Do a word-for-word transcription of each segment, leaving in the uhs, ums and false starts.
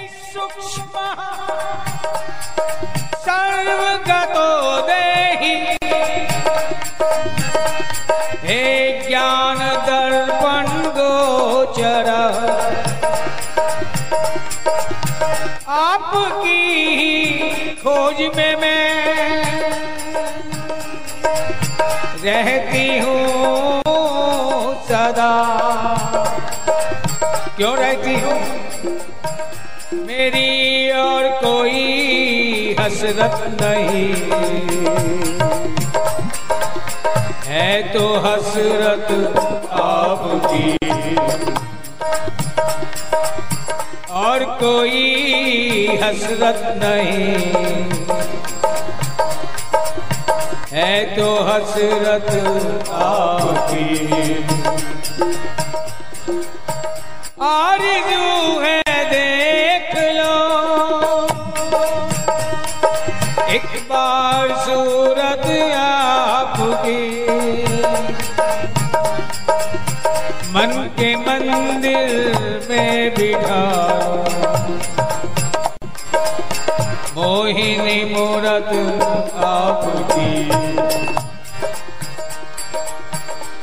सूक्ष्म सर्वगतो देहि हे ज्ञान दर्पण गोचर। आपकी खोज में मैं रहती हूँ सदा। क्यों रहती हूँ? मेरी और कोई हसरत नहीं है तो हसरत आपकी, और कोई हसरत नहीं है तो हसरत आपकी। आरज़ू है देख लो एक बार सूरत आपकी, मन के मंदिर में बिठा मोहिनी मूरत आपकी।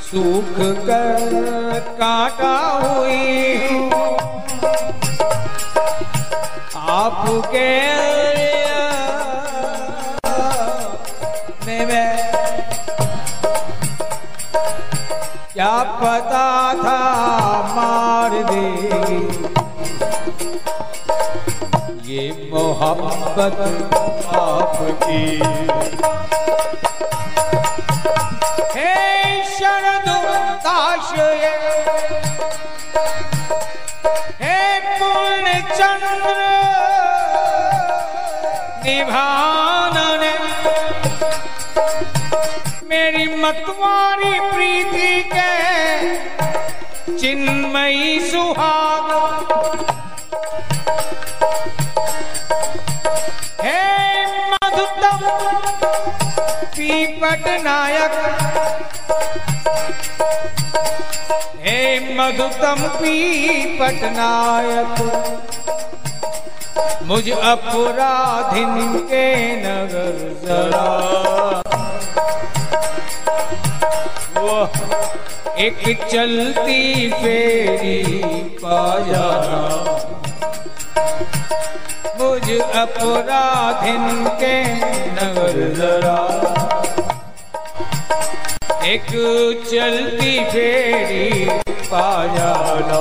सूख कर काटा हुई आपके में मैं, क्या पता था मार देगी ये मोहब्बत आपकी। हे शरद काश ये, हे पूर्ण चंद्र निभाने मेरी मतवारी प्रीति के चिन्मयी सुहाग। हे मधुतम पीपट नायक, हे मधुतम पीपट नायक मुझ अपराधिन के नगर जरा। वो एक चलती फेरी पा जाना मुझ अपराधिन के नगर जरा। एक चलती फेरी पा जाना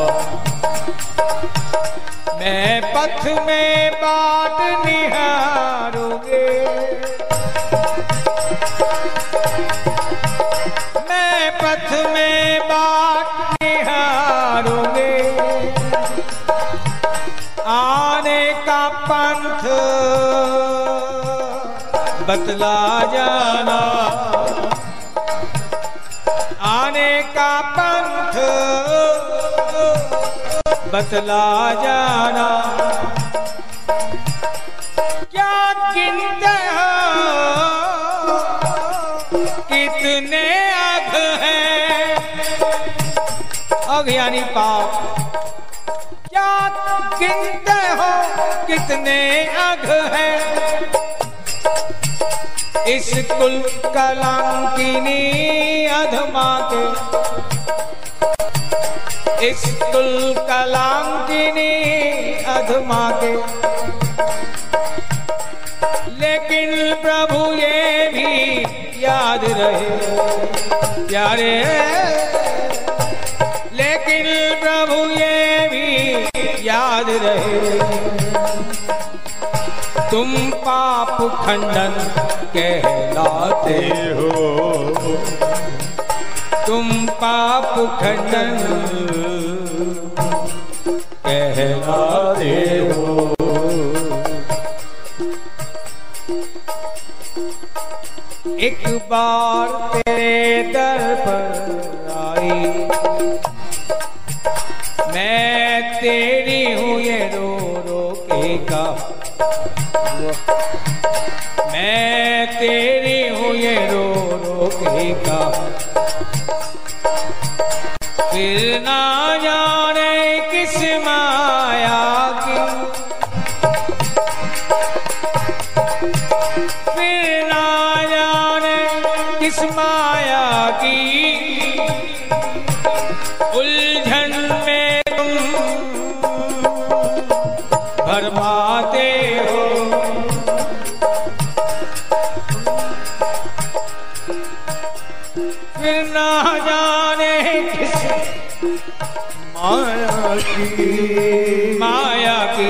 मैं पथ में बाट निहारूंगे, मैं पथ में बाट निहारूंगे आने का पंथ बतला जाना, आने का पंथ बतला जाना। क्या गिनते हो कितने अघ हैं, अघ यानी पाप। क्या गिनते हो कितने अघ हैं इस कुल कलंकिनी अधमा के, इस कुल कलंकिनी अधमा के। लेकिन प्रभु ये भी याद रहे प्यारे, लेकिन प्रभु ये भी याद रहे तुम पाप खंडन कहलाते हो, तुम पाप खंडन कहलाते हो। एक बार तेरे दर पर आई मैं तेरी हूँ ये रो रो के का, मैं तेरी हूँ ये रो रो के का। फिर ना जाने किस माया की, भरमाते हो। फिर ना जाने किस माया की माया की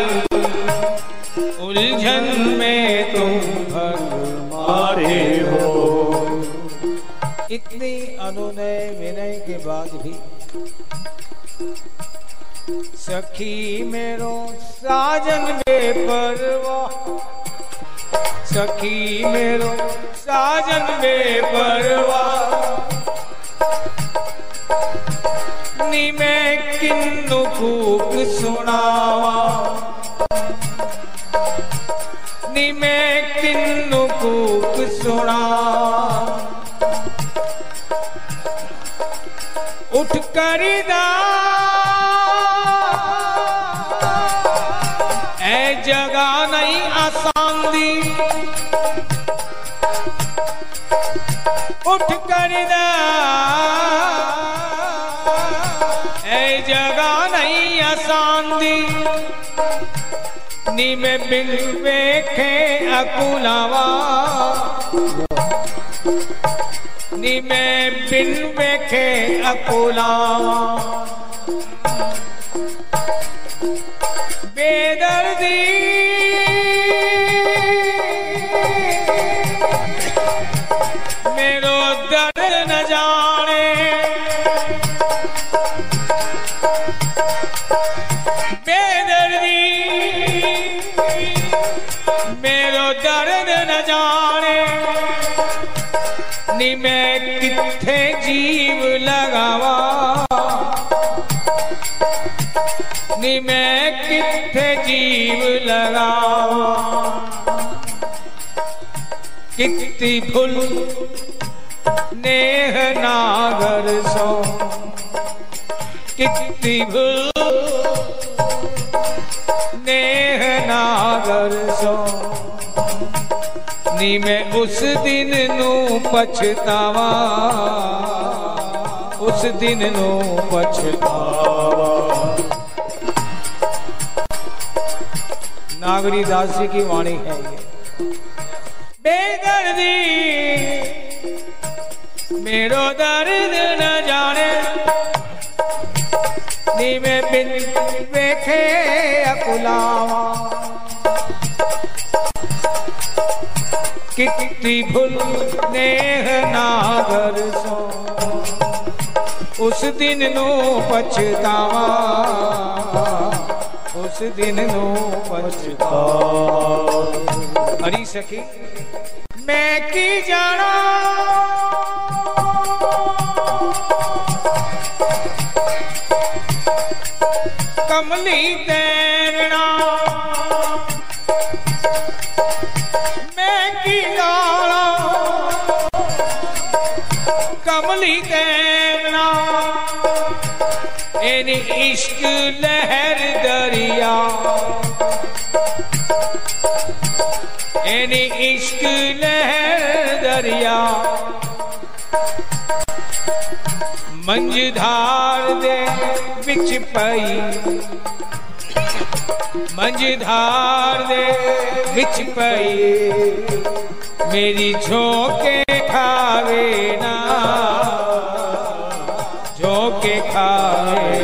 उलझन में तुम भरमाते हो। इतनी अनुनय विनय के बाद भी सखी मेरो साजन बेपरवाह, सखी मेरो साजन बेपरवाह, नी मैं किन्नु खूब सुनावा, नी मैं किन्नु खूब सुनावा। उठ कर दा जगा नहीं आसान दी, उठ कर दा जगा नहीं आसान दी, नी में बिन वेखे अकुलावा, नी में बिन वेखे अकुलावा। बेदर्दी मेरो दर्द न जाने, बेदर्दी मेरो दर्द न जाने, नी मैं किथे जीव लगावा, नी मैं किथे जीव लगावा। कितनी भूल नेह नागर सो, कितनी भूल नेह नागर सो, नी मैं उस दिन नू पछतावा, उस दिन नू पछतावा। नागरी दास जी की वाणी है ये। बेदर्दी मेरो दर्द न जाने, नी मैं बिन देखे अकुलावा, कितनी भूल नेह नागर सो, उस दिन नो पछतावा, उस दिन नो पछतावा। हरी सखी मैं की जाना कमली तैरना, मैं की जाना कमली तैरना, इन इश्क लहर दरिया, इन इश्क लहर दरिया, मंझधार दे बिच पई, मंझधार दे बिच पई, मेरी झोंके खावे ना, झोंके खावे।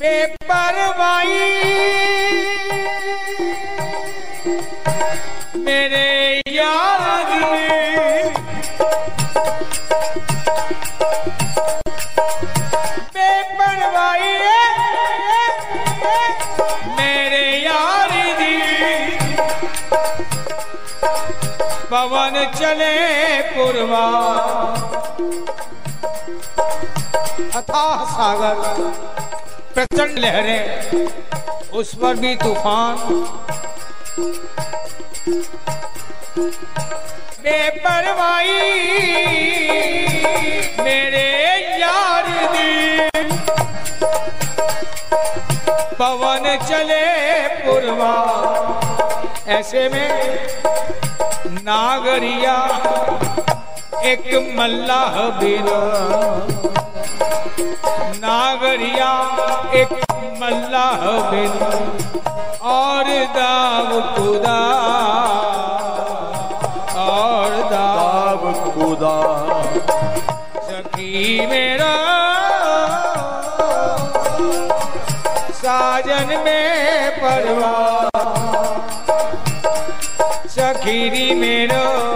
बेपरवाही मेरे याद में, बेपरवाही मेरे यार दी, पवन चले पुरवा अथाह सागर, प्रचंड लहरें उस पर भी तूफान। बेपरवाही मेरे यार दी, पवन चले पुरवा, ऐसे में नागरिया एक मल्लाह बिना, नागरिया एक मल्लाह और दाव खुदा और दाव खुदा सखी मेरा साजन में परवा सखीरी मेरा।